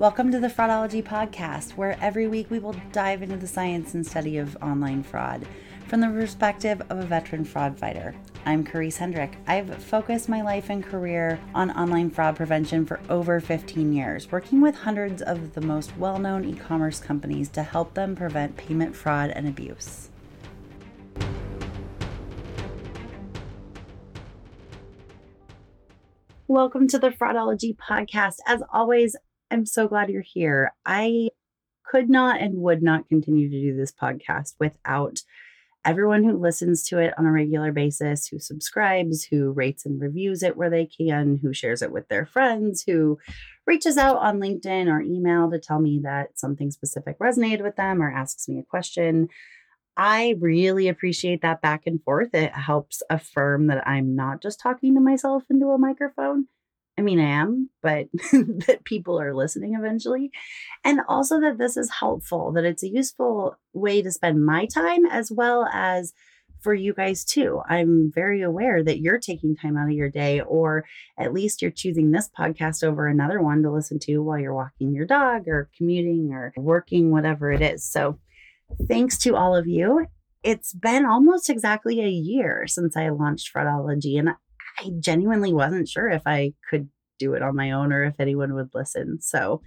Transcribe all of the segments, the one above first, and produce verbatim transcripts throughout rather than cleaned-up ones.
Welcome to the Fraudology Podcast, where every week we will dive into the science and study of online fraud from the perspective of a veteran fraud fighter. I'm Carice Hendrick. I've focused my life and career on online fraud prevention for over fifteen years, working with hundreds of the most well-known e-commerce companies to help them prevent payment fraud and abuse. Welcome to the Fraudology Podcast. As always, I'm so glad you're here. I could not and would not continue to do this podcast without everyone who listens to it on a regular basis, who subscribes, who rates and reviews it where they can, who shares it with their friends, who reaches out on LinkedIn or email to tell me that something specific resonated with them or asks me a question. I really appreciate that back and forth. It helps affirm that I'm not just talking to myself into a microphone. I mean, I am, but that people are listening eventually. And also that this is helpful, that it's a useful way to spend my time as well as for you guys too. I'm very aware that you're taking time out of your day, or at least you're choosing this podcast over another one to listen to while you're walking your dog or commuting or working, whatever it is. So thanks to all of you. It's been almost exactly a year since I launched Fraudology, and I genuinely wasn't sure if I could do it on my own or if anyone would listen. So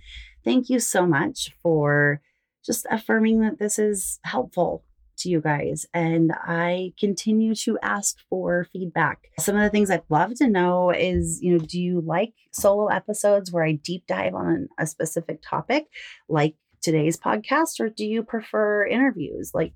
thank you so much for just affirming that this is helpful to you guys. And I continue to ask for feedback. Some of the things I'd love to know is, you know, do you like solo episodes where I deep dive on a specific topic like today's podcast, or do you prefer interviews like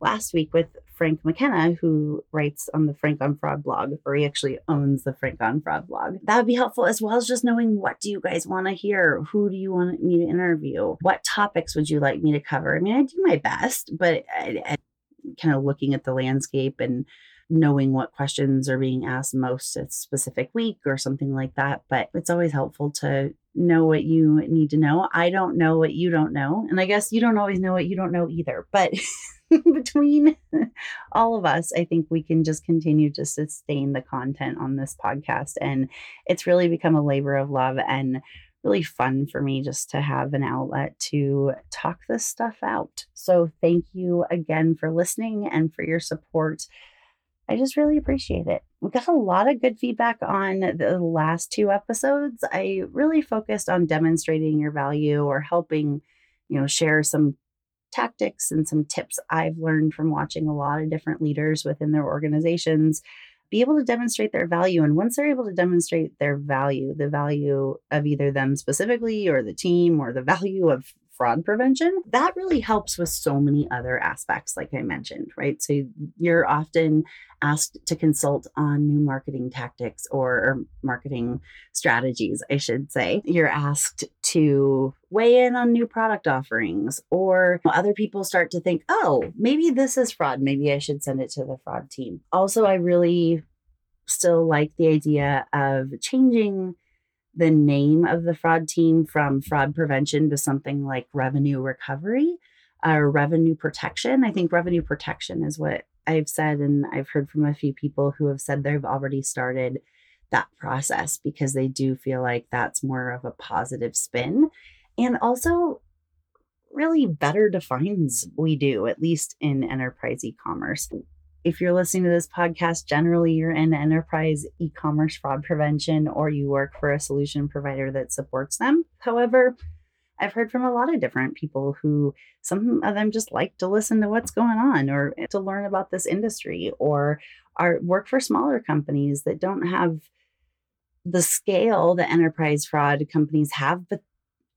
last week with Frank McKenna, who writes on the Frank on Fraud blog, or he actually owns the Frank on Fraud blog? That would be helpful, as well as just knowing, what do you guys want to hear? Who do you want me to interview? What topics would you like me to cover? I mean, I do my best, but I, I, kind of looking at the landscape and knowing what questions are being asked most a specific week or something like that. But it's always helpful to know what you need to know. I don't know what you don't know. And I guess you don't always know what you don't know either. But between all of us, I think we can just continue to sustain the content on this podcast. And it's really become a labor of love and really fun for me just to have an outlet to talk this stuff out. So thank you again for listening and for your support. I just really appreciate it. We got a lot of good feedback on the last two episodes. I really focused on demonstrating your value or helping, you know, share some tactics and some tips I've learned from watching a lot of different leaders within their organizations be able to demonstrate their value. And once they're able to demonstrate their value, the value of either them specifically or the team or the value of fraud prevention, that really helps with so many other aspects, like I mentioned, right? So you're often asked to consult on new marketing tactics or, or marketing strategies, I should say. You're asked to weigh in on new product offerings, or other people start to think, oh, maybe this is fraud. Maybe I should send it to the fraud team. Also, I really still like the idea of changing the name of the fraud team from fraud prevention to something like revenue recovery or revenue protection. I think revenue protection is what I've said, and I've heard from a few people who have said they've already started that process because they do feel like that's more of a positive spin and also really better defines what we do, at least in enterprise e-commerce. If you're listening to this podcast, generally you're in enterprise e-commerce fraud prevention, or you work for a solution provider that supports them. However, I've heard from a lot of different people who, some of them just like to listen to what's going on or to learn about this industry, or are work for smaller companies that don't have the scale that enterprise fraud companies have, but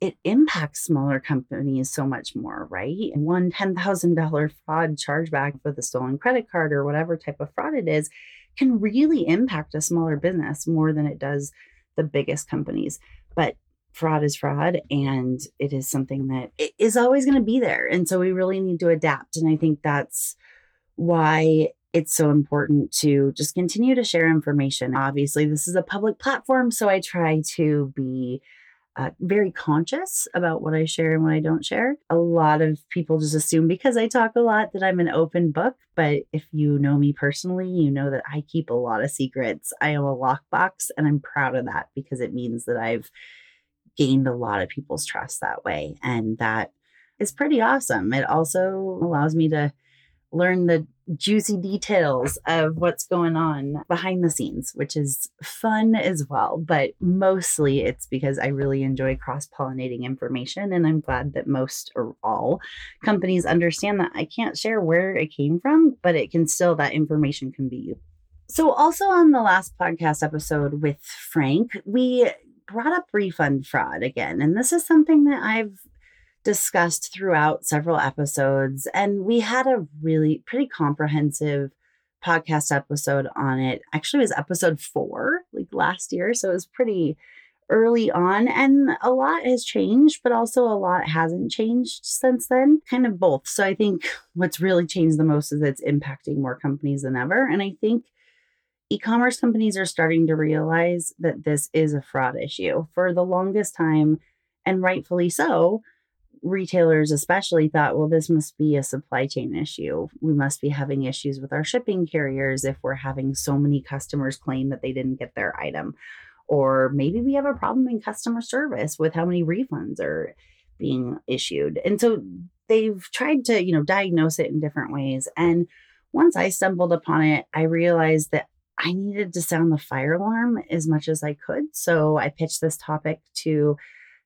it impacts smaller companies so much more, right? And one ten thousand dollars fraud chargeback for the stolen credit card or whatever type of fraud it is can really impact a smaller business more than it does the biggest companies. But fraud is fraud, and it is something that is always going to be there. And so we really need to adapt. And I think that's why it's so important to just continue to share information. Obviously, this is a public platform, so I try to be Uh, very conscious about what I share and what I don't share. A lot of people just assume because I talk a lot that I'm an open book. But if you know me personally, you know that I keep a lot of secrets. I am a lockbox, and I'm proud of that because it means that I've gained a lot of people's trust that way. And that is pretty awesome. It also allows me to learn the juicy details of what's going on behind the scenes, which is fun as well. But mostly it's because I really enjoy cross-pollinating information. And I'm glad that most or all companies understand that I can't share where it came from, but it can still, that information can be used. So also on the last podcast episode with Frank, we brought up refund fraud again. And this is something that I've discussed throughout several episodes. And we had a really pretty comprehensive podcast episode on it. Actually, it was episode four, like last year. So it was pretty early on. And a lot has changed, but also a lot hasn't changed since then, kind of both. So I think what's really changed the most is it's impacting more companies than ever. And I think e-commerce companies are starting to realize that this is a fraud issue. For the longest time, and rightfully so, retailers especially thought, well, this must be a supply chain issue. We must be having issues with our shipping carriers if we're having so many customers claim that they didn't get their item. Or maybe we have a problem in customer service with how many refunds are being issued. And so they've tried to, you know, diagnose it in different ways. And once I stumbled upon it, I realized that I needed to sound the fire alarm as much as I could. So I pitched this topic to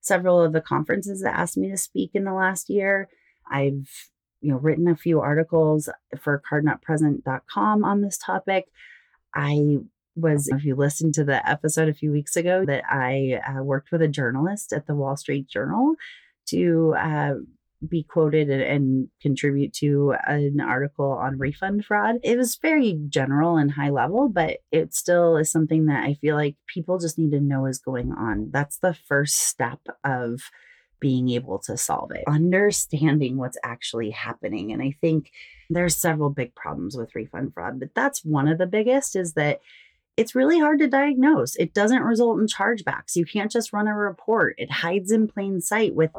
several of the conferences that asked me to speak in the last year. I've, you know, written a few articles for card not present dot com on this topic. I was, if you listened to the episode a few weeks ago, that I uh, worked with a journalist at the Wall Street Journal to uh, be quoted and, and contribute to an article on refund fraud. It was very general and high level, but it still is something that I feel like people just need to know is going on. That's the first step of being able to solve it, understanding what's actually happening. And I think there's several big problems with refund fraud, but that's one of the biggest, is that it's really hard to diagnose. It doesn't result in chargebacks. You can't just run a report. It hides in plain sight with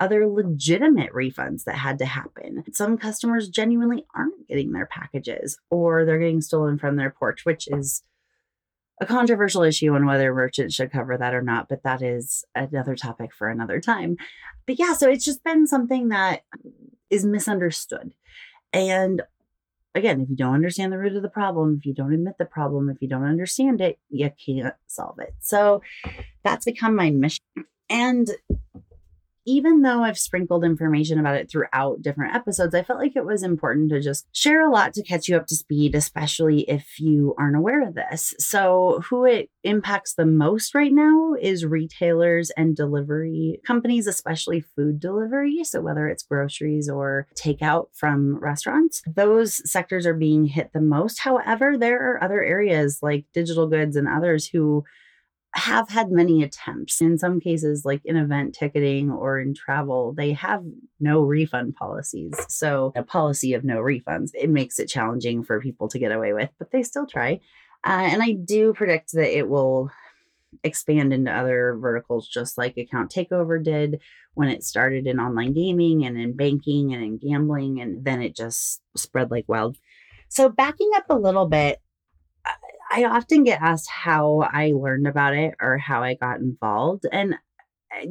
other legitimate refunds that had to happen. Some customers genuinely aren't getting their packages, or they're getting stolen from their porch, which is a controversial issue on whether merchants should cover that or not, but that is another topic for another time. But yeah, so it's just been something that is misunderstood. And again, if you don't understand the root of the problem, if you don't admit the problem, if you don't understand it, you can't solve it. So that's become my mission. And even though I've sprinkled information about it throughout different episodes, I felt like it was important to just share a lot to catch you up to speed, especially if you aren't aware of this. So who it impacts the most right now is retailers and delivery companies, especially food delivery. So whether it's groceries or takeout from restaurants, those sectors are being hit the most. However, there are other areas like digital goods and others who have had many attempts. In some cases, like in event ticketing or in travel, they have no refund policies. So a policy of no refunds, it makes it challenging for people to get away with, but they still try. Uh, and I do predict that it will expand into other verticals, just like account takeover did when it started in online gaming and in banking and in gambling. And then it just spread like wild. So backing up a little bit, I often get asked how I learned about it or how I got involved. And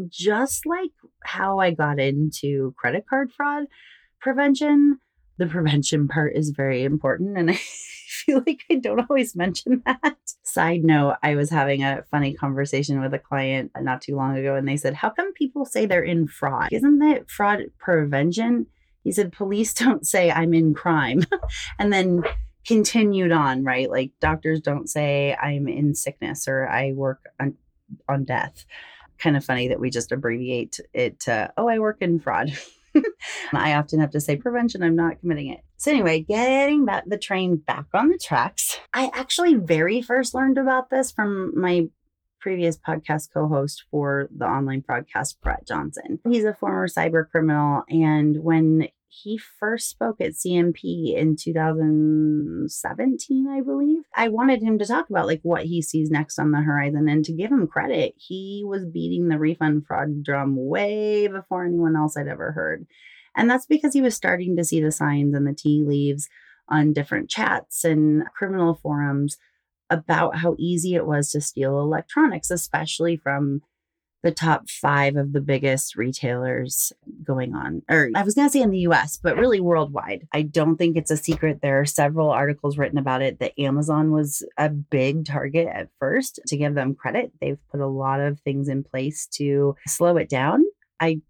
just like how I got into credit card fraud prevention, the prevention part is very important. And I feel like I don't always mention that. Side note, I was having a funny conversation with a client not too long ago, and they said, how come people say they're in fraud? Isn't that fraud prevention? He said, police don't say I'm in crime. And then continued on, right? Like doctors don't say I'm in sickness or I work on, on death. kind of funny that we just abbreviate it to, oh, I work in fraud. I often have to say prevention, I'm not committing it. So anyway, getting back the train back on the tracks. I actually very first learned about this from my previous podcast co-host for the online podcast, Brett Johnson. He's a former cyber criminal. And when he first spoke at C M P in two thousand seventeen, I believe, I wanted him to talk about like what he sees next on the horizon. And to give him credit, he was beating the refund fraud drum way before anyone else I'd ever heard. And that's because he was starting to see the signs and the tea leaves on different chats and criminal forums about how easy it was to steal electronics, especially from the top five of the biggest retailers going on, or I was going to say in the U S, but really worldwide. I don't think it's a secret. There are several articles written about it that Amazon was a big target at first. To give them credit, they've put a lot of things in place to slow it down. I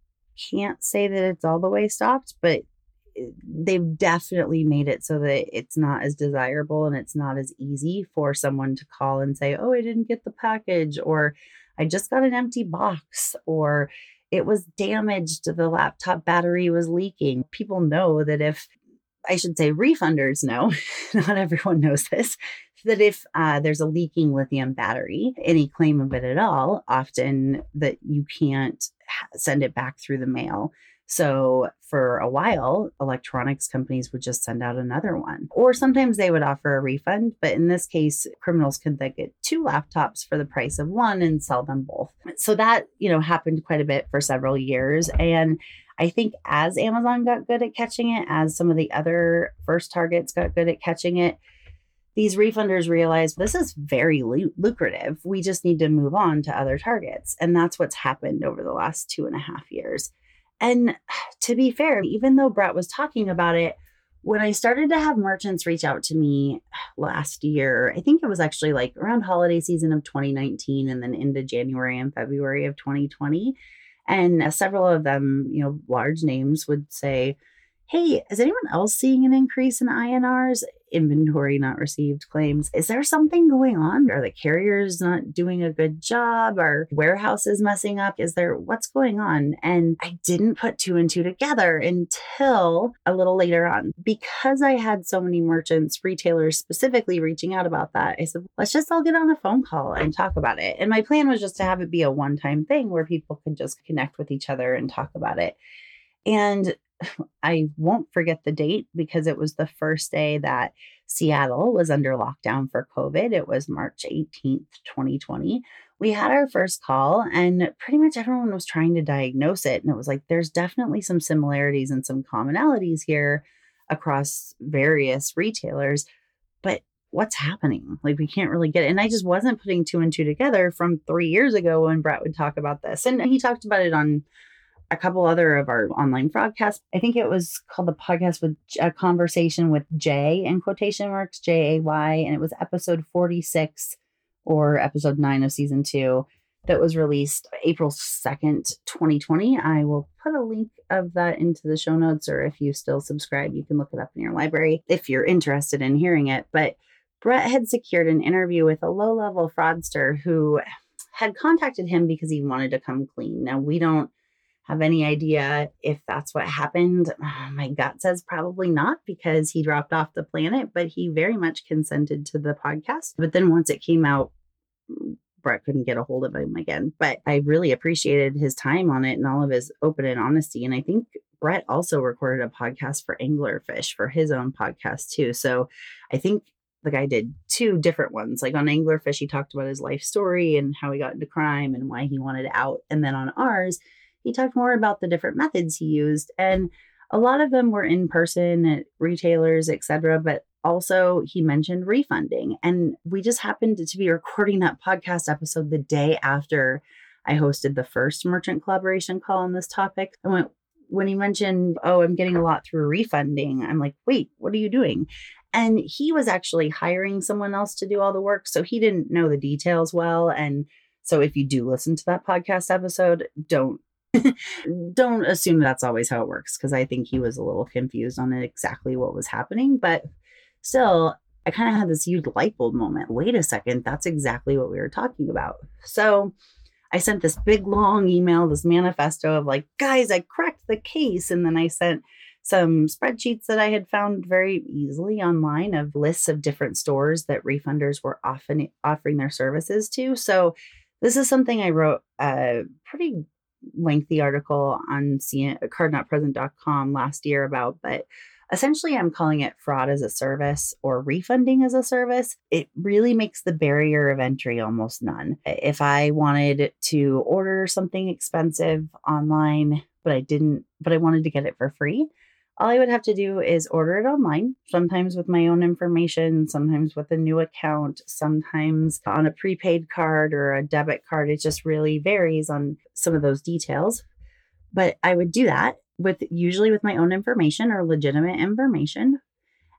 can't say that it's all the way stopped, but they've definitely made it so that it's not as desirable and it's not as easy for someone to call and say, oh, I didn't get the package, or I just got an empty box, or it was damaged, the laptop battery was leaking. People know that if, I should say refunders know, not everyone knows this, that if uh, there's a leaking lithium battery, any claim of it at all, often that you can't send it back through the mail. So for a while, electronics companies would just send out another one, or sometimes they would offer a refund. But in this case, criminals could then get two laptops for the price of one and sell them both. So that, you know, happened quite a bit for several years. And I think as Amazon got good at catching it, as some of the other first targets got good at catching it, these refunders realized this is very lucrative. We just need to move on to other targets. And that's what's happened over the last two and a half years. And to be fair, even though Brett was talking about it, when I started to have merchants reach out to me last year, I think it was actually like around holiday season of twenty nineteen and then into January and February of twenty twenty. And uh, several of them, you know, large names would say, hey, is anyone else seeing an increase in I N Rs, inventory not received claims? Is there something going on? Are the carriers not doing a good job? Are warehouses messing up? Is there, what's going on? And I didn't put two and two together until a little later on. Because I had so many merchants, retailers specifically reaching out about that, I said, let's just all get on a phone call and talk about it. And my plan was just to have it be a one-time thing where people could just connect with each other and talk about it. And I won't forget the date because it was the first day that Seattle was under lockdown for COVID. It was March eighteenth, twenty twenty. We had our first call and pretty much everyone was trying to diagnose it. And it was like, there's definitely some similarities and some commonalities here across various retailers, but what's happening? Like, we can't really get it. And I just wasn't putting two and two together from three years ago when Brett would talk about this. And he talked about it on a couple other of our online broadcasts. I think it was called the podcast with a conversation with Jay in quotation marks, J A Y. And it was episode forty-six or episode nine of season two that was released April second, twenty twenty. I will put a link of that into the show notes, or if you still subscribe, you can look it up in your library if you're interested in hearing it. But Brett had secured an interview with a low-level fraudster who had contacted him because he wanted to come clean. Now, we don't have any idea if that's what happened. My gut says probably not, because he dropped off the planet, but he very much consented to the podcast. But then once it came out, Brett couldn't get a hold of him again. But I really appreciated his time on it and all of his open and honesty. And I think Brett also recorded a podcast for Anglerfish for his own podcast too. So I think the guy did two different ones. Like on Anglerfish, he talked about his life story and how he got into crime and why he wanted out. And then on ours, he talked more about the different methods he used, and a lot of them were in person at retailers, et cetera. But also he mentioned refunding, and we just happened to be recording that podcast episode the day after I hosted the first merchant collaboration call on this topic. I went, when he mentioned, oh, I'm getting a lot through refunding, I'm like, wait, what are you doing? And he was actually hiring someone else to do all the work. So he didn't know the details well. And so if you do listen to that podcast episode, don't, Don't assume that's always how it works, because I think he was a little confused on exactly what was happening. But still, I kind of had this huge light bulb moment. Wait a second, that's exactly what we were talking about. So I sent this big, long email, this manifesto of like, guys, I cracked the case. And then I sent some spreadsheets that I had found very easily online of lists of different stores that refunders were often offering their services to. So this is something I wrote a pretty lengthy article on card not present dot com last year about, but essentially I'm calling it fraud as a service or refunding as a service. It really makes the barrier of entry almost none. If I wanted to order something expensive online, but I didn't, but I wanted to get it for free, all I would have to do is order it online, sometimes with my own information, sometimes with a new account, sometimes on a prepaid card or a debit card. It just really varies on some of those details. But I would do that with usually with my own information or legitimate information.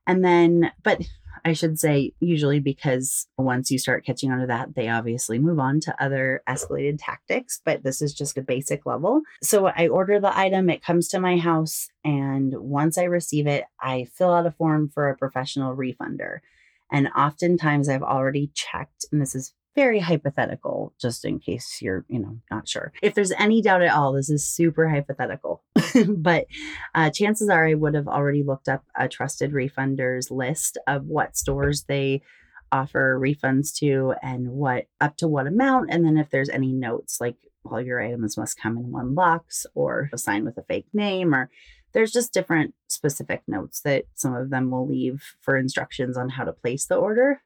And then, but I should say usually, because once you start catching on to that, they obviously move on to other escalated tactics, but this is just a basic level. So I order the item, it comes to my house, and once I receive it, I fill out a form for a professional refunder. And oftentimes I've already checked, and this is very hypothetical, just in case you're, you know, not sure. If there's any doubt at all, this is super hypothetical, but uh, chances are I would have already looked up a trusted refunders list of what stores they offer refunds to and what up to what amount. And then if there's any notes like all your items must come in one box or sign with a fake name, or there's just different specific notes that some of them will leave for instructions on how to place the order.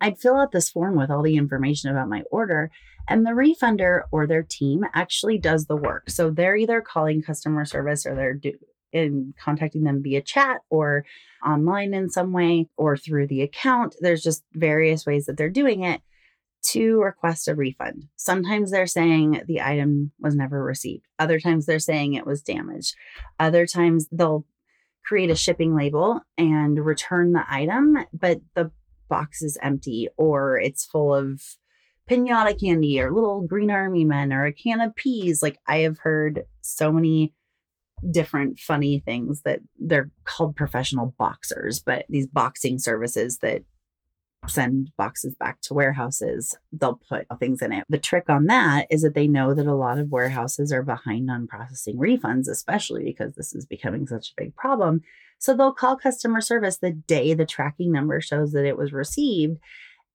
I'd fill out this form with all the information about my order, and the refunder or their team actually does the work. So they're either calling customer service or they're do- in contacting them via chat or online in some way or through the account. There's just various ways that they're doing it to request a refund. Sometimes they're saying the item was never received. Other times they're saying it was damaged. Other times they'll create a shipping label and return the item, but the box is empty, or it's full of pinata candy or little green army men or a can of peas. Like, I have heard so many different funny things that they're called professional boxers, but these boxing services that send boxes back to warehouses, they'll put things in it. The trick on that is that they know that a lot of warehouses are behind on processing refunds, especially because this is becoming such a big problem. So they'll call customer service the day the tracking number shows that it was received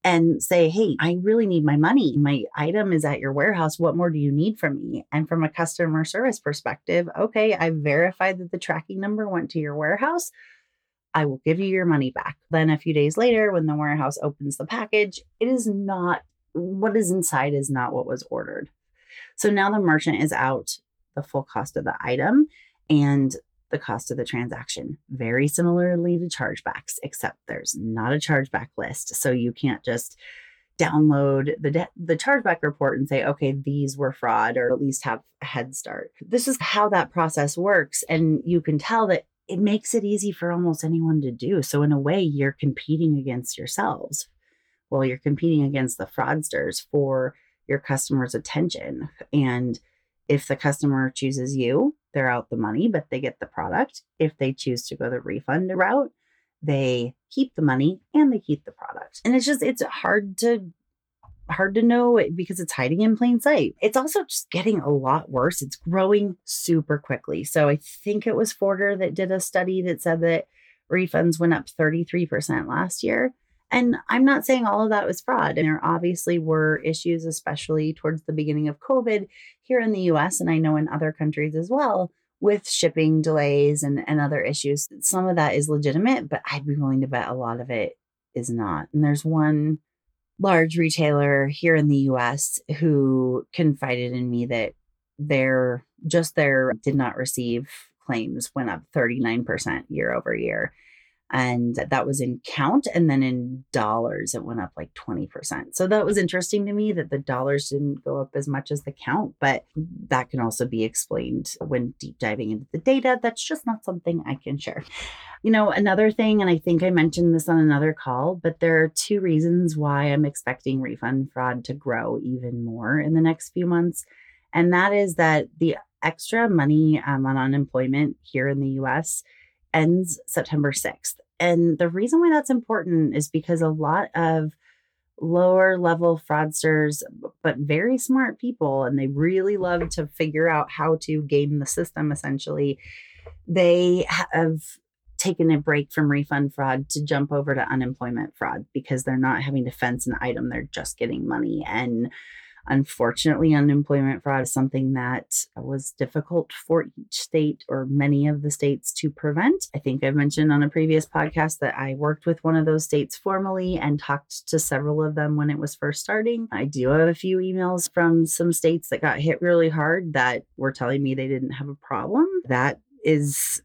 and say, hey, I really need my money. My item is at your warehouse. What more do you need from me? And from a customer service perspective, okay, I've verified that the tracking number went to your warehouse. I will give you your money back. Then a few days later, when the warehouse opens the package, it is not, what is inside is not what was ordered. So now the merchant is out the full cost of the item and the cost of the transaction. Very similarly to chargebacks, except there's not a chargeback list. So you can't just download the de- the chargeback report and say, okay, these were fraud, or at least have a head start. This is how that process works. And you can tell that it makes it easy for almost anyone to do. So in a way, you're competing against yourselves. Well, you're competing against the fraudsters for your customer's attention. And if the customer chooses you, they're out the money, but they get the product. If they choose to go the refund route, they keep the money and they keep the product. And it's just, it's hard to hard to know because it's hiding in plain sight. It's also just getting a lot worse. It's growing super quickly. So I think it was Forder that did a study that said that refunds went up thirty-three percent last year. And I'm not saying all of that was fraud. And there obviously were issues, especially towards the beginning of COVID here in the U S, and I know in other countries as well, with shipping delays and, and other issues. Some of that is legitimate, but I'd be willing to bet a lot of it is not. And there's one large retailer here in the U S who confided in me that their just their did not receive claims went up thirty-nine percent year over year. And that was in count. And then in dollars, it went up like twenty percent. So that was interesting to me that the dollars didn't go up as much as the count, but that can also be explained when deep diving into the data. That's just not something I can share. You know, another thing, and I think I mentioned this on another call, but there are two reasons why I'm expecting refund fraud to grow even more in the next few months. And that is that the extra money um, on unemployment here in the U S ends September sixth. And the reason why that's important is because a lot of lower level fraudsters, but very smart people. And they really love to figure out how to game the system, essentially. They have taken a break from refund fraud to jump over to unemployment fraud because they're not having to fence an item. They're just getting money. And unfortunately, unemployment fraud is something that was difficult for each state or many of the states to prevent. I think I've mentioned on a previous podcast that I worked with one of those states formally and talked to several of them when it was first starting. I do have a few emails from some states that got hit really hard that were telling me they didn't have a problem. That is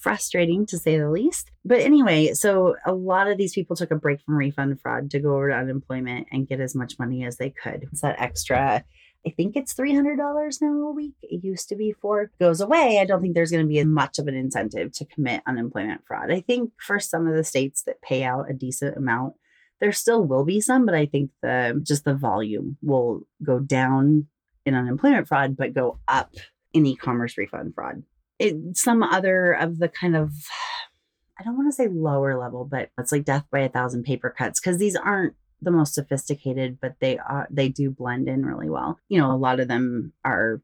frustrating, to say the least. But anyway, so a lot of these people took a break from refund fraud to go over to unemployment and get as much money as they could. It's that extra, I think it's three hundred dollars now a week. It used to be four. Goes away. I don't think there's going to be as much of an incentive to commit unemployment fraud. I think for some of the states that pay out a decent amount, there still will be some, but I think the just the volume will go down in unemployment fraud, but go up in e-commerce refund fraud. It, some other of the kind of, I don't want to say lower level, but it's like death by a thousand paper cuts, because these aren't the most sophisticated, but they are, they do blend in really well. You know, a lot of them are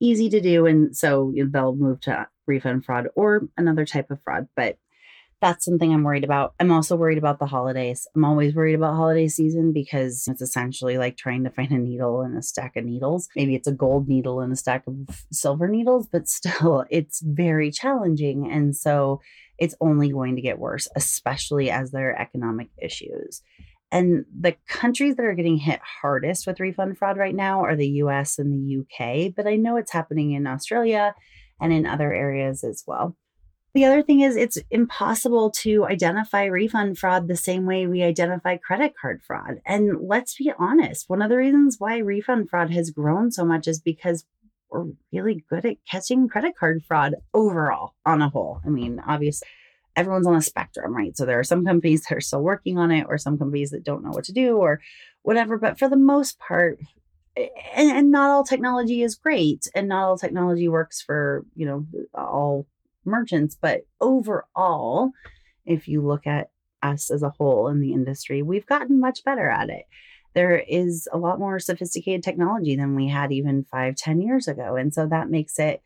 easy to do. And so they'll move to refund fraud or another type of fraud. But that's something I'm worried about. I'm also worried about the holidays. I'm always worried about holiday season because it's essentially like trying to find a needle in a stack of needles. Maybe it's a gold needle in a stack of silver needles, but still it's very challenging. And so it's only going to get worse, especially as there are economic issues. And the countries that are getting hit hardest with refund fraud right now are the U S and the U K, but I know it's happening in Australia and in other areas as well. The other thing is it's impossible to identify refund fraud the same way we identify credit card fraud. And let's be honest, one of the reasons why refund fraud has grown so much is because we're really good at catching credit card fraud overall on a whole. I mean, obviously, everyone's on a spectrum, right? So there are some companies that are still working on it or some companies that don't know what to do or whatever. But for the most part, and, and not all technology is great and not all technology works for, you know, all merchants, but overall, if you look at us as a whole in the industry, we've gotten much better at it. There is a lot more sophisticated technology than we had even five, ten years ago. And so that makes it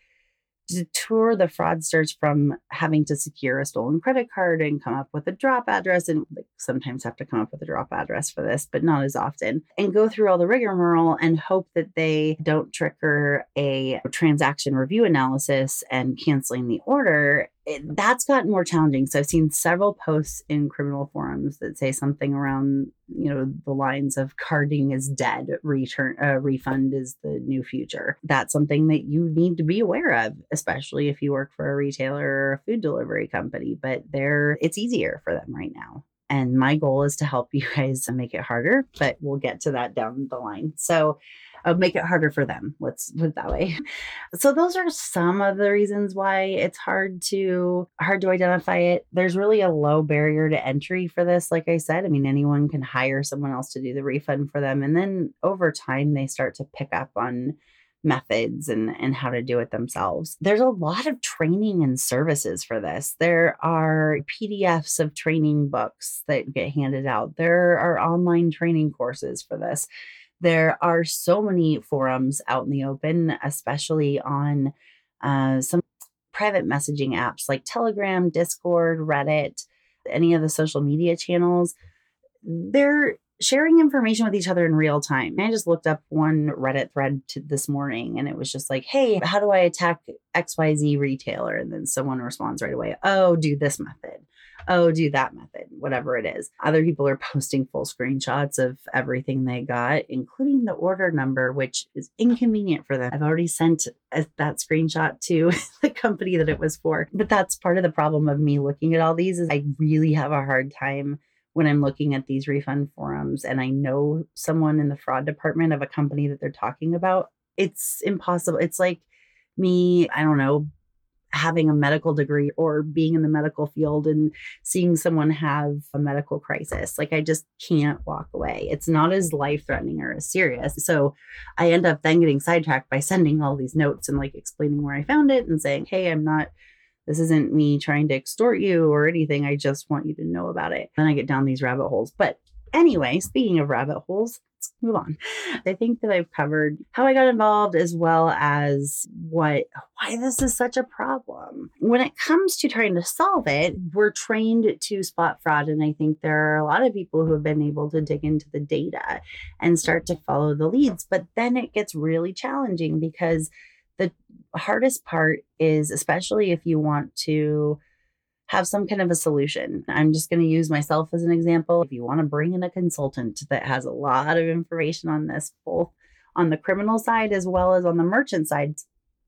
deter the fraudsters from having to secure a stolen credit card and come up with a drop address, and like, sometimes have to come up with a drop address for this, but not as often, and go through all the rigmarole and hope that they don't trigger a transaction review analysis and canceling the order. It, that's gotten more challenging. So I've seen several posts in criminal forums that say something around, you know, the lines of carding is dead, return uh, refund is the new future. That's something that you need to be aware of, especially if you work for a retailer or a food delivery company. But they're it's easier for them right now. And my goal is to help you guys make it harder, but we'll get to that down the line. So I'll make it harder for them. Let's put it that way. So those are some of the reasons why it's hard to hard to identify it. There's really a low barrier to entry for this. Like I said, I mean, anyone can hire someone else to do the refund for them. And then over time, they start to pick up on methods and, and how to do it themselves. There's a lot of training and services for this. There are P D Fs of training books that get handed out. There are online training courses for this. There are so many forums out in the open, especially on uh, some private messaging apps like Telegram, Discord, Reddit, any of the social media channels. They're sharing information with each other in real time. I just looked up one Reddit thread to this morning and it was just like, hey, how do I attack X Y Z retailer? And then someone responds right away, oh, do this method. Oh, do that method, whatever it is. Other people are posting full screenshots of everything they got, including the order number, which is inconvenient for them. I've already sent a, that screenshot to the company that it was for. But that's part of the problem of me looking at all these is I really have a hard time when I'm looking at these refund forums and I know someone in the fraud department of a company that they're talking about. It's impossible. It's like me, I don't know, having a medical degree or being in the medical field and seeing someone have a medical crisis. Like I just can't walk away. It's not as life-threatening or as serious. So I end up then getting sidetracked by sending all these notes and like explaining where I found it and saying, hey, I'm not, this isn't me trying to extort you or anything. I just want you to know about it. Then I get down these rabbit holes, but Anyway, speaking of rabbit holes, let's move on. I think that I've covered how I got involved as well as what why this is such a problem. When it comes to trying to solve it, we're trained to spot fraud. And I think there are a lot of people who have been able to dig into the data and start to follow the leads. But then it gets really challenging because the hardest part is, especially if you want to have some kind of a solution. I'm just going to use myself as an example. If you want to bring in a consultant that has a lot of information on this, both on the criminal side as well as on the merchant side,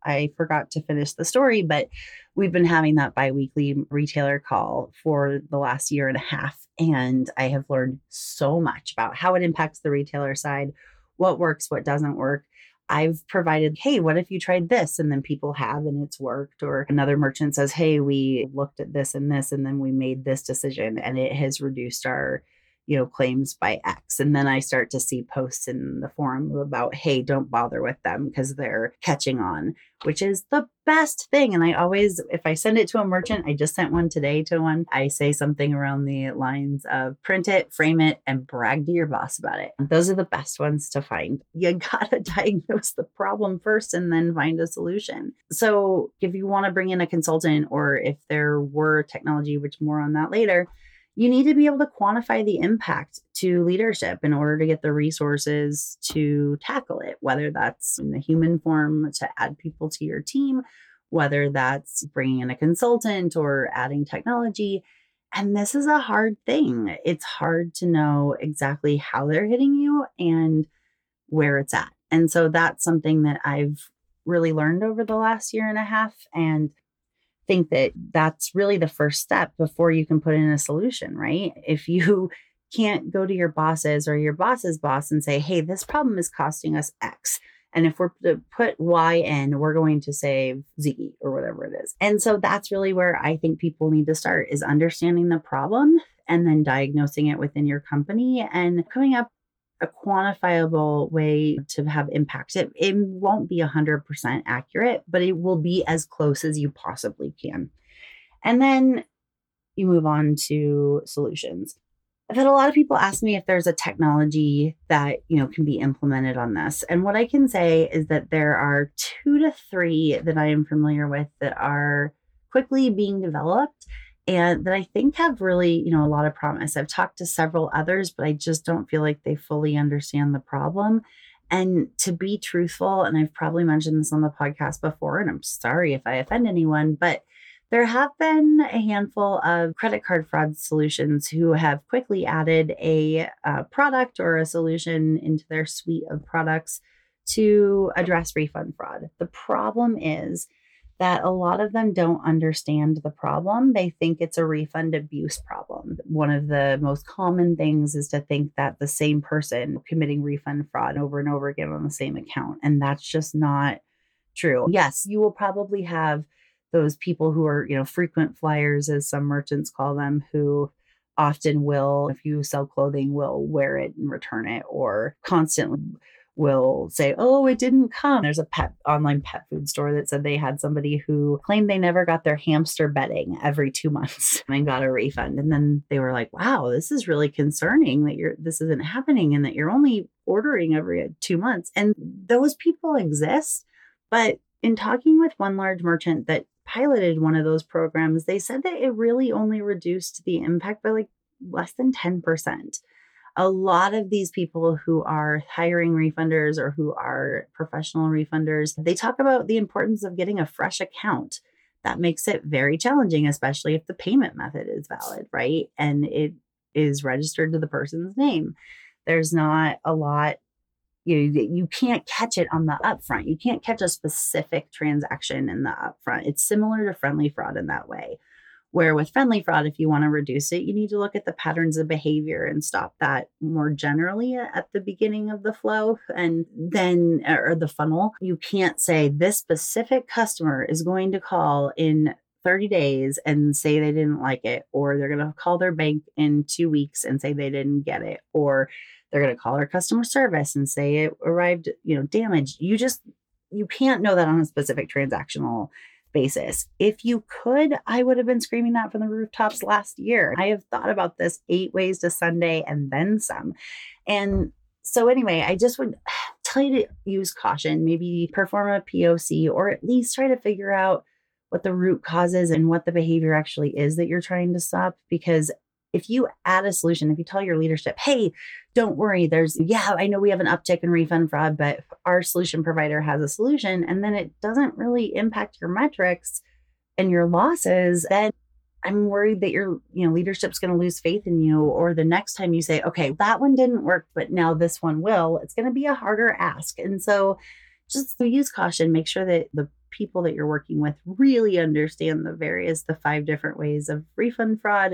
I forgot to finish the story, but we've been having that bi-weekly retailer call for the last year and a half. And I have learned so much about how it impacts the retailer side, what works, what doesn't work. I've provided, hey, what if you tried this? And then people have, and it's worked. Or another merchant says, hey, we looked at this and this, and then we made this decision and it has reduced our, you know, claims by X. And then I start to see posts in the forum about, hey, don't bother with them because they're catching on, which is the best thing. And I always, if I send it to a merchant, I just sent one today to one, I say something around the lines of print it, frame it, and brag to your boss about it. Those are the best ones to find. You gotta diagnose the problem first and then find a solution. So if you want to bring in a consultant, or if there were technology, which more on that later, you need to be able to quantify the impact to leadership in order to get the resources to tackle it, whether that's in the human form to add people to your team, whether that's bringing in a consultant or adding technology. And this is a hard thing. It's hard to know exactly how they're hitting you and where it's at. And so that's something that I've really learned over the last year and a half. And think that that's really the first step before you can put in a solution, right? If you can't go to your bosses or your boss's boss and say, hey, this problem is costing us X, and if we're to put Y in, we're going to save Z or whatever it is. And so that's really where I think people need to start, is understanding the problem and then diagnosing it within your company and coming up a quantifiable way to have impact. It, it won't be one hundred percent accurate, but it will be as close as you possibly can. And then you move on to solutions. I've had a lot of people ask me if there's a technology that, you know, can be implemented on this. And what I can say is that there are two to three that I am familiar with that are quickly being developed and that I think have really, you know, a lot of promise. I've talked to several others, but I just don't feel like they fully understand the problem. And to be truthful, and I've probably mentioned this on the podcast before, and I'm sorry if I offend anyone, but there have been a handful of credit card fraud solutions who have quickly added a uh, product or a solution into their suite of products to address refund fraud. The problem is that a lot of them don't understand the problem. They think it's a refund abuse problem. One of the most common things is to think that the same person committing refund fraud over and over again on the same account. And that's just not true. Yes, you will probably have those people who are, you know, frequent flyers, as some merchants call them, who often will, if you sell clothing, will wear it and return it, or constantly will say, oh, it didn't come. There's a pet online pet food store that said they had somebody who claimed they never got their hamster bedding every two months and got a refund. And then they were like, wow, this is really concerning that you're this isn't happening and that you're only ordering every two months. And those people exist. But in talking with one large merchant that piloted one of those programs, they said that it really only reduced the impact by like less than ten percent. A lot of these people who are hiring refunders or who are professional refunders, they talk about the importance of getting a fresh account. That makes it very challenging, especially if the payment method is valid, right? And it is registered to the person's name. There's not a lot, you know, you can't catch it on the upfront. You can't catch a specific transaction in the upfront. It's similar to friendly fraud in that way. Where with friendly fraud, if you want to reduce it, you need to look at the patterns of behavior and stop that more generally at the beginning of the flow and then, or the funnel. You can't say this specific customer is going to call in thirty days and say they didn't like it, or they're going to call their bank in two weeks and say they didn't get it, or they're going to call our customer service and say it arrived, you know, damaged. You just, you can't know that on a specific transactional basis. If you could, I would have been screaming that from the rooftops last year. I have thought about this eight ways to Sunday and then some. And so anyway, I just would tell you to use caution, maybe perform a P O C, or at least try to figure out what the root cause is and what the behavior actually is that you're trying to stop. Because if you add a solution, if you tell your leadership, hey, don't worry, there's, yeah, I know we have an uptick in refund fraud, but our solution provider has a solution, and then it doesn't really impact your metrics and your losses, then I'm worried that your you know, leadership's going to lose faith in you. Or the next time you say, okay, that one didn't work, but now this one will, it's going to be a harder ask. And so just use caution, make sure that the people that you're working with really understand the various, the five different ways of refund fraud.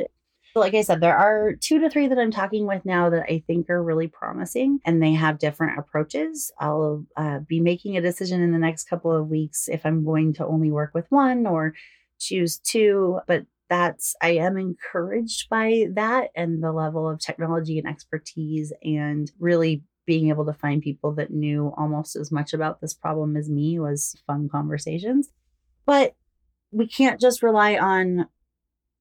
Like I said, there are two to three that I'm talking with now that I think are really promising, and they have different approaches. I'll uh, be making a decision in the next couple of weeks if I'm going to only work with one or choose two, but that's, I am encouraged by that and the level of technology and expertise, and really being able to find people that knew almost as much about this problem as me was fun conversations. But we can't just rely on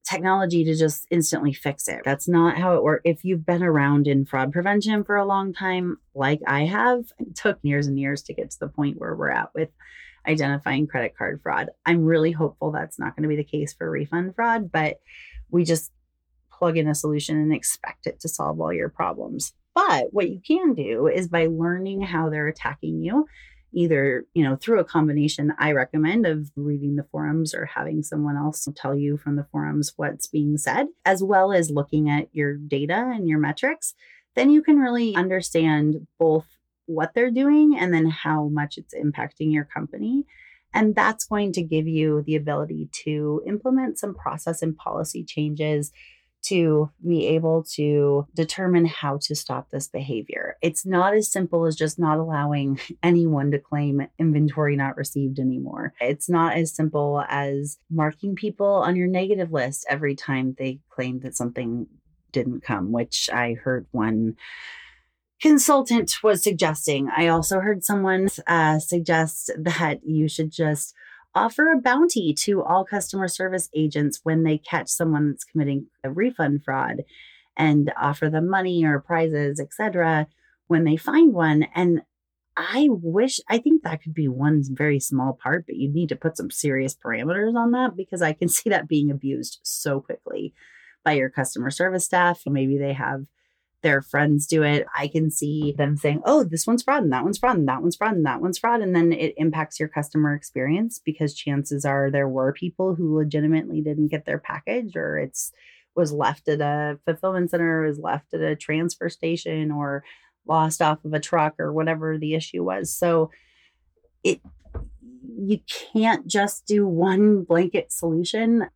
technology to just instantly fix it. That's not how it works. If you've been around in fraud prevention for a long time, like I have, it took years and years to get to the point where we're at with identifying credit card fraud. I'm really hopeful that's not going to be the case for refund fraud, but we just plug in a solution and expect it to solve all your problems. But what you can do is by learning how they're attacking you, either, you know, through a combination I recommend of reading the forums or having someone else tell you from the forums what's being said, as well as looking at your data and your metrics, then you can really understand both what they're doing and then how much it's impacting your company. And that's going to give you the ability to implement some process and policy changes to be able to determine how to stop this behavior. It's not as simple as just not allowing anyone to claim inventory not received anymore. It's not as simple as marking people on your negative list every time they claim that something didn't come, which I heard one consultant was suggesting. I also heard someone uh, suggest that you should just offer a bounty to all customer service agents when they catch someone that's committing a refund fraud, and offer them money or prizes, et cetera, when they find one. And I wish, I think that could be one very small part, but you need to put some serious parameters on that, because I can see that being abused so quickly by your customer service staff. Maybe they have their friends do it. I can see them saying, oh, this one's fraud and that one's fraud and that one's fraud and that one's fraud. And then it impacts your customer experience, because chances are there were people who legitimately didn't get their package, or it's was left at a fulfillment center, was left at a transfer station, or lost off of a truck, or whatever the issue was. So it you can't just do one blanket solution.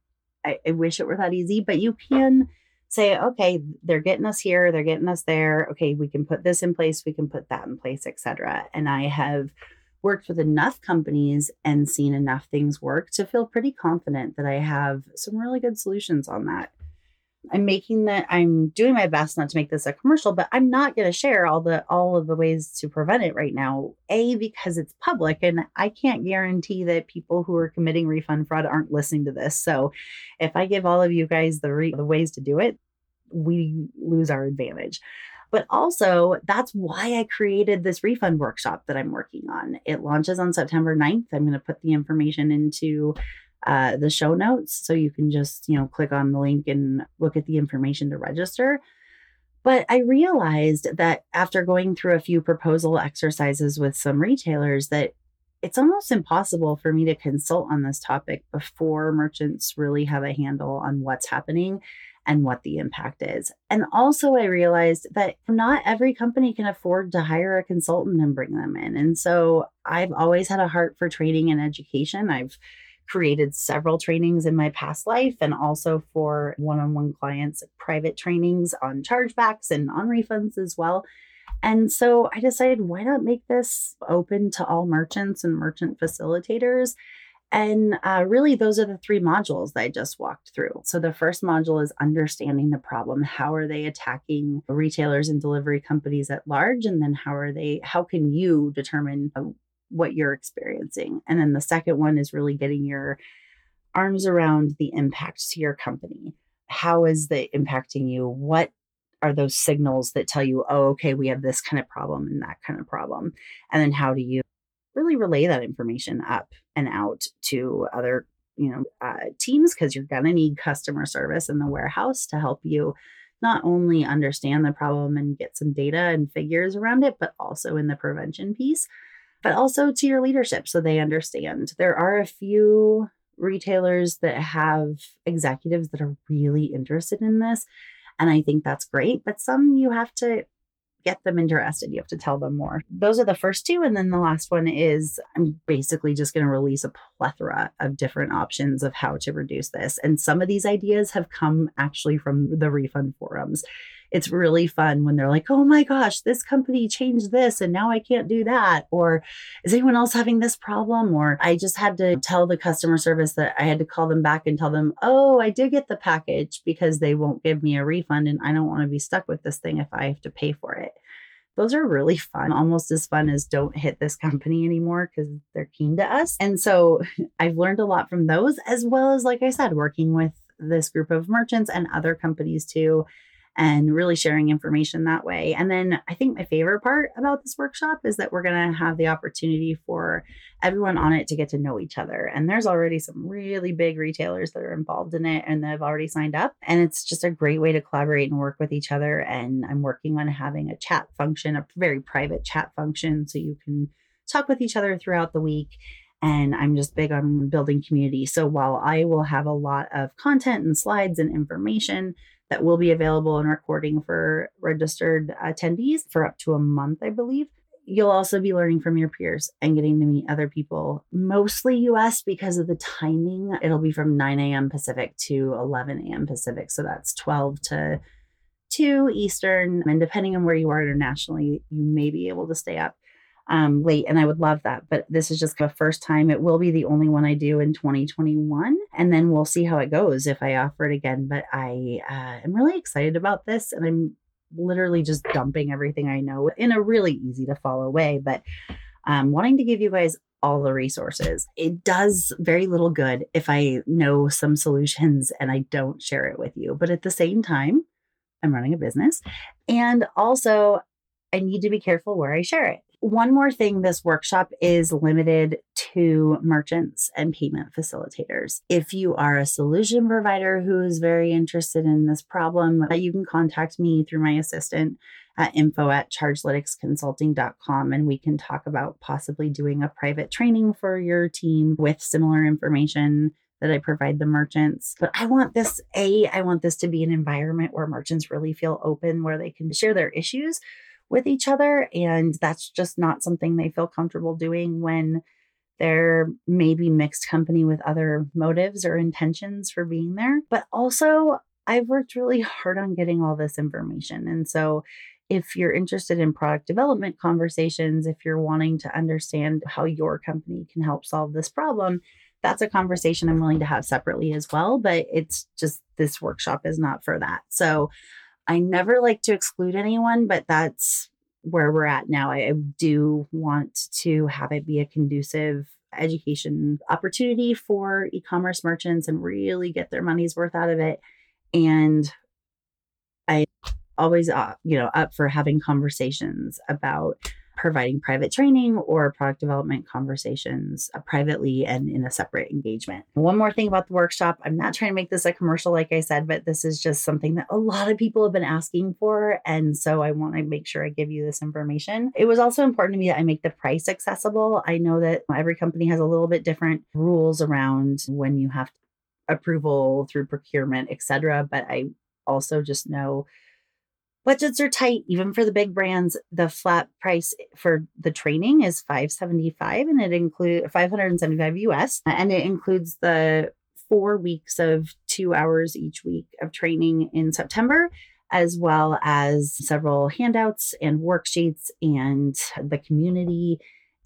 I, I wish it were that easy, but you can say, okay, they're getting us here, they're getting us there. Okay, we can put this in place, we can put that in place, et cetera. And I have worked with enough companies and seen enough things work to feel pretty confident that I have some really good solutions on that. I'm making that, I'm doing my best not to make this a commercial, but I'm not going to share all the all of the ways to prevent it right now, A, because it's public and I can't guarantee that people who are committing refund fraud aren't listening to this. So if I give all of you guys the re- the ways to do it, we lose our advantage. But also, that's why I created this refund workshop that I'm working on. It launches on September ninth. I'm going to put the information into Uh, the show notes, so you can just, you know, click on the link and look at the information to register. But I realized that after going through a few proposal exercises with some retailers, that it's almost impossible for me to consult on this topic before merchants really have a handle on what's happening and what the impact is. And also I realized that not every company can afford to hire a consultant and bring them in. And so I've always had a heart for training and education. I've created several trainings in my past life, and also for one-on-one clients, private trainings on chargebacks and on refunds as well. And so I decided, why not make this open to all merchants and merchant facilitators? And uh, really, those are the three modules that I just walked through. So the first module is understanding the problem. How are they attacking retailers and delivery companies at large? And then how are they, how can you determine a what you're experiencing. And then the second one is really getting your arms around the impact to your company. How is that impacting you? What are those signals that tell you, oh, okay, we have this kind of problem and that kind of problem? And then how do you really relay that information up and out to other, you know, uh, teams? Because you're going to need customer service in the warehouse to help you not only understand the problem and get some data and figures around it, but also in the prevention piece, but also to your leadership so they understand. There are a few retailers that have executives that are really interested in this, and I think that's great, but some you have to get them interested. You have to tell them more. Those are the first two. And then the last one is I'm basically just going to release a plethora of different options of how to reduce this. And some of these ideas have come actually from the refund forums. It's really fun when they're like, oh my gosh, this company changed this and now I can't do that. Or is anyone else having this problem? Or I just had to tell the customer service that I had to call them back and tell them, oh, I did get the package because they won't give me a refund and I don't want to be stuck with this thing if I have to pay for it. Those are really fun, almost as fun as don't hit this company anymore because they're keen to us. And so I've learned a lot from those, as well as, like I said, working with this group of merchants and other companies too, and really sharing information that way. And then I think my favorite part about this workshop is that we're going to have the opportunity for everyone on it to get to know each other. And there's already some really big retailers that are involved in it and they've already signed up. And it's just a great way to collaborate and work with each other. And I'm working on having a chat function, a very private chat function, so you can talk with each other throughout the week. And I'm just big on building community. So while I will have a lot of content and slides and information that will be available in recording for registered attendees for up to a month, I believe, you'll also be learning from your peers and getting to meet other people, mostly U S because of the timing. It'll be from nine a.m. Pacific to eleven a.m. Pacific. So that's twelve to two Eastern. And depending on where you are internationally, you may be able to stay up um, late. And I would love that. But this is just the first time. It will be the only one I do in twenty twenty-one. And then we'll see how it goes if I offer it again. But I uh, am really excited about this. And I'm literally just dumping everything I know in a really easy to follow way. But um, wanting to give you guys all the resources. It does very little good if I know some solutions and I don't share it with you. But at the same time, I'm running a business. And also, I need to be careful where I share it. One more thing, this workshop is limited to merchants and payment facilitators. If you are a solution provider who is very interested in this problem, you can contact me through my assistant at info at chargelytics consulting dot com, and we can talk about possibly doing a private training for your team with similar information that I provide the merchants. But I want this, A, I want this to be an environment where merchants really feel open, where they can share their issues with each other. And that's just not something they feel comfortable doing when they're maybe mixed company with other motives or intentions for being there. But also, I've worked really hard on getting all this information. And so if you're interested in product development conversations, if you're wanting to understand how your company can help solve this problem, that's a conversation I'm willing to have separately as well. But it's just, this workshop is not for that. So I never like to exclude anyone, but that's where we're at now. I do want to have it be a conducive education opportunity for e-commerce merchants and really get their money's worth out of it. And I always, uh, you know, up for having conversations about providing private training or product development conversations privately and in a separate engagement. One more thing about the workshop. I'm not trying to make this a commercial, like I said, but this is just something that a lot of people have been asking for. And so I want to make sure I give you this information. It was also important to me that I make the price accessible. I know that every company has a little bit different rules around when you have approval through procurement, et cetera. But I also just know budgets are tight, even for the big brands. The flat price for the training is five hundred seventy-five dollars, and it includes five hundred seventy-five dollars U S, and it includes the four weeks of two hours each week of training in September, as well as several handouts and worksheets and the community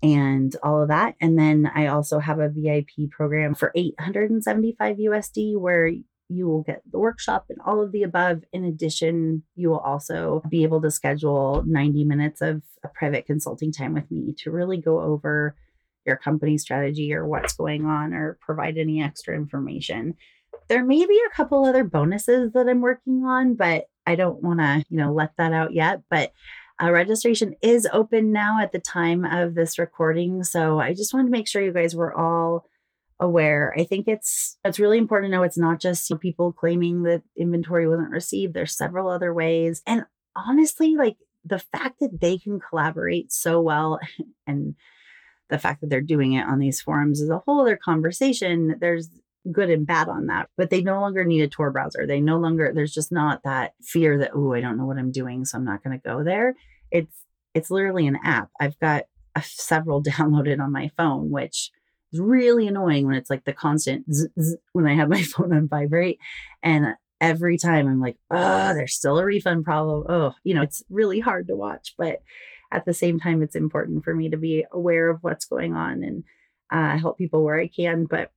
and all of that. And then I also have a V I P program for eight hundred seventy-five dollars U S D, where you will get the workshop and all of the above. In addition, you will also be able to schedule ninety minutes of a private consulting time with me to really go over your company strategy or what's going on, or provide any extra information. There may be a couple other bonuses that I'm working on, but I don't want to, you know, let that out yet. But uh, registration is open now at the time of this recording. So I just wanted to make sure you guys were all aware. I think it's it's really important to know it's not just you know, people claiming that inventory wasn't received. There's several other ways. And honestly, like the fact that they can collaborate so well and the fact that they're doing it on these forums is a whole other conversation. There's good and bad on that, but they no longer need a Tor browser. They no longer, there's just not that fear that, oh, I don't know what I'm doing, so I'm not going to go there. It's, it's literally an app. I've got a, several downloaded on my phone, which is really annoying when it's like the constant zzz, zzz, when I have my phone on vibrate. And every time I'm like, oh, there's still a refund problem. Oh, you know, it's really hard to watch, but at the same time, it's important for me to be aware of what's going on and uh, help people where I can. But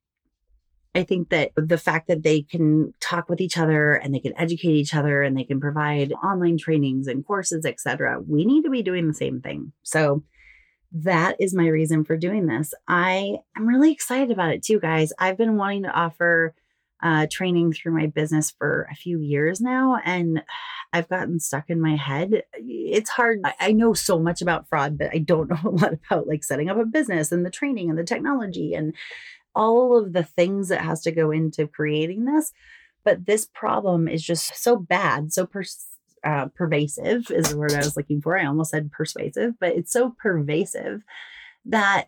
I think that the fact that they can talk with each other and they can educate each other and they can provide online trainings and courses, et cetera, we need to be doing the same thing. So that is my reason for doing this. I am really excited about it too, guys. I've been wanting to offer uh, training through my business for a few years now, and I've gotten stuck in my head. It's hard. I, I know so much about fraud, but I don't know a lot about like setting up a business and the training and the technology and all of the things that has to go into creating this. But this problem is just so bad, so per, uh, pervasive is the word I was looking for. I almost said persuasive, but it's so pervasive that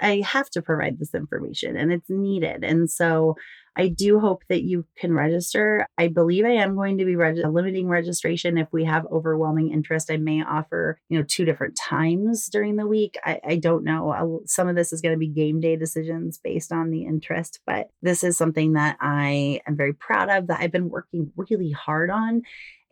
I have to provide this information and it's needed. And so I do hope that you can register. I believe I am going to be reg- limiting registration. If we have overwhelming interest, I may offer, you know, two different times during the week. I, I don't know. I'll, some of this is going to be game day decisions based on the interest, but this is something that I am very proud of, that I've been working really hard on.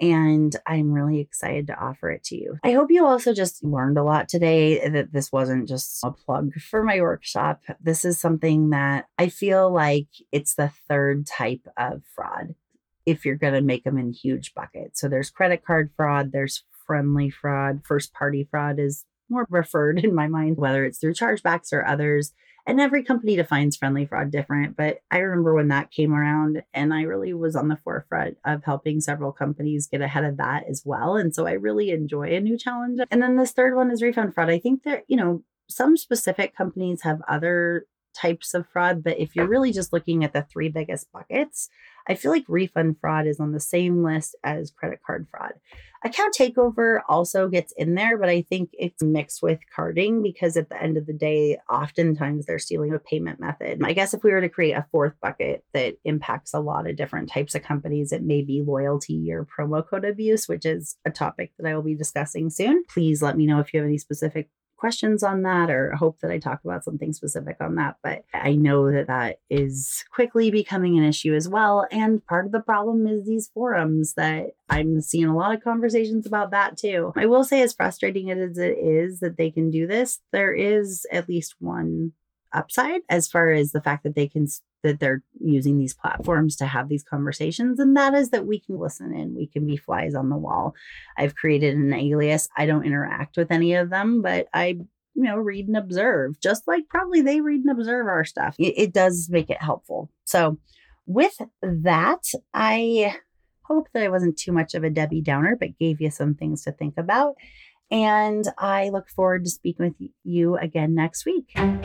And I'm really excited to offer it to you. I hope you also just learned a lot today, that this wasn't just a plug for my workshop. This is something that I feel like it's the third type of fraud, if you're going to make them in huge buckets. So there's credit card fraud, there's friendly fraud, first party fraud is more preferred in my mind, whether it's through chargebacks or others. And every company defines friendly fraud different, but I remember when that came around and I really was on the forefront of helping several companies get ahead of that as well. And so I really enjoy a new challenge. And then this third one is refund fraud. I think that, you know, some specific companies have other types of fraud, but if you're really just looking at the three biggest buckets, I feel like refund fraud is on the same list as credit card fraud. Account takeover also gets in there, but I think it's mixed with carding because at the end of the day, oftentimes they're stealing a payment method. I guess if we were to create a fourth bucket that impacts a lot of different types of companies, it may be loyalty or promo code abuse, which is a topic that I will be discussing soon. Please let me know if you have any specific questions on that, or hope that I talk about something specific on that. But I know that that is quickly becoming an issue as well. And part of the problem is these forums that I'm seeing a lot of conversations about that too. I will say, as frustrating as it is that they can do this, there is at least one upside as far as the fact that they can, that they're using these platforms to have these conversations. And that is that we can listen in, we can be flies on the wall. I've created an alias. I don't interact with any of them, but I, you know, read and observe, just like probably they read and observe our stuff. It, it does make it helpful. So with that, I hope that I wasn't too much of a Debbie Downer, but gave you some things to think about. And I look forward to speaking with you again next week. Thank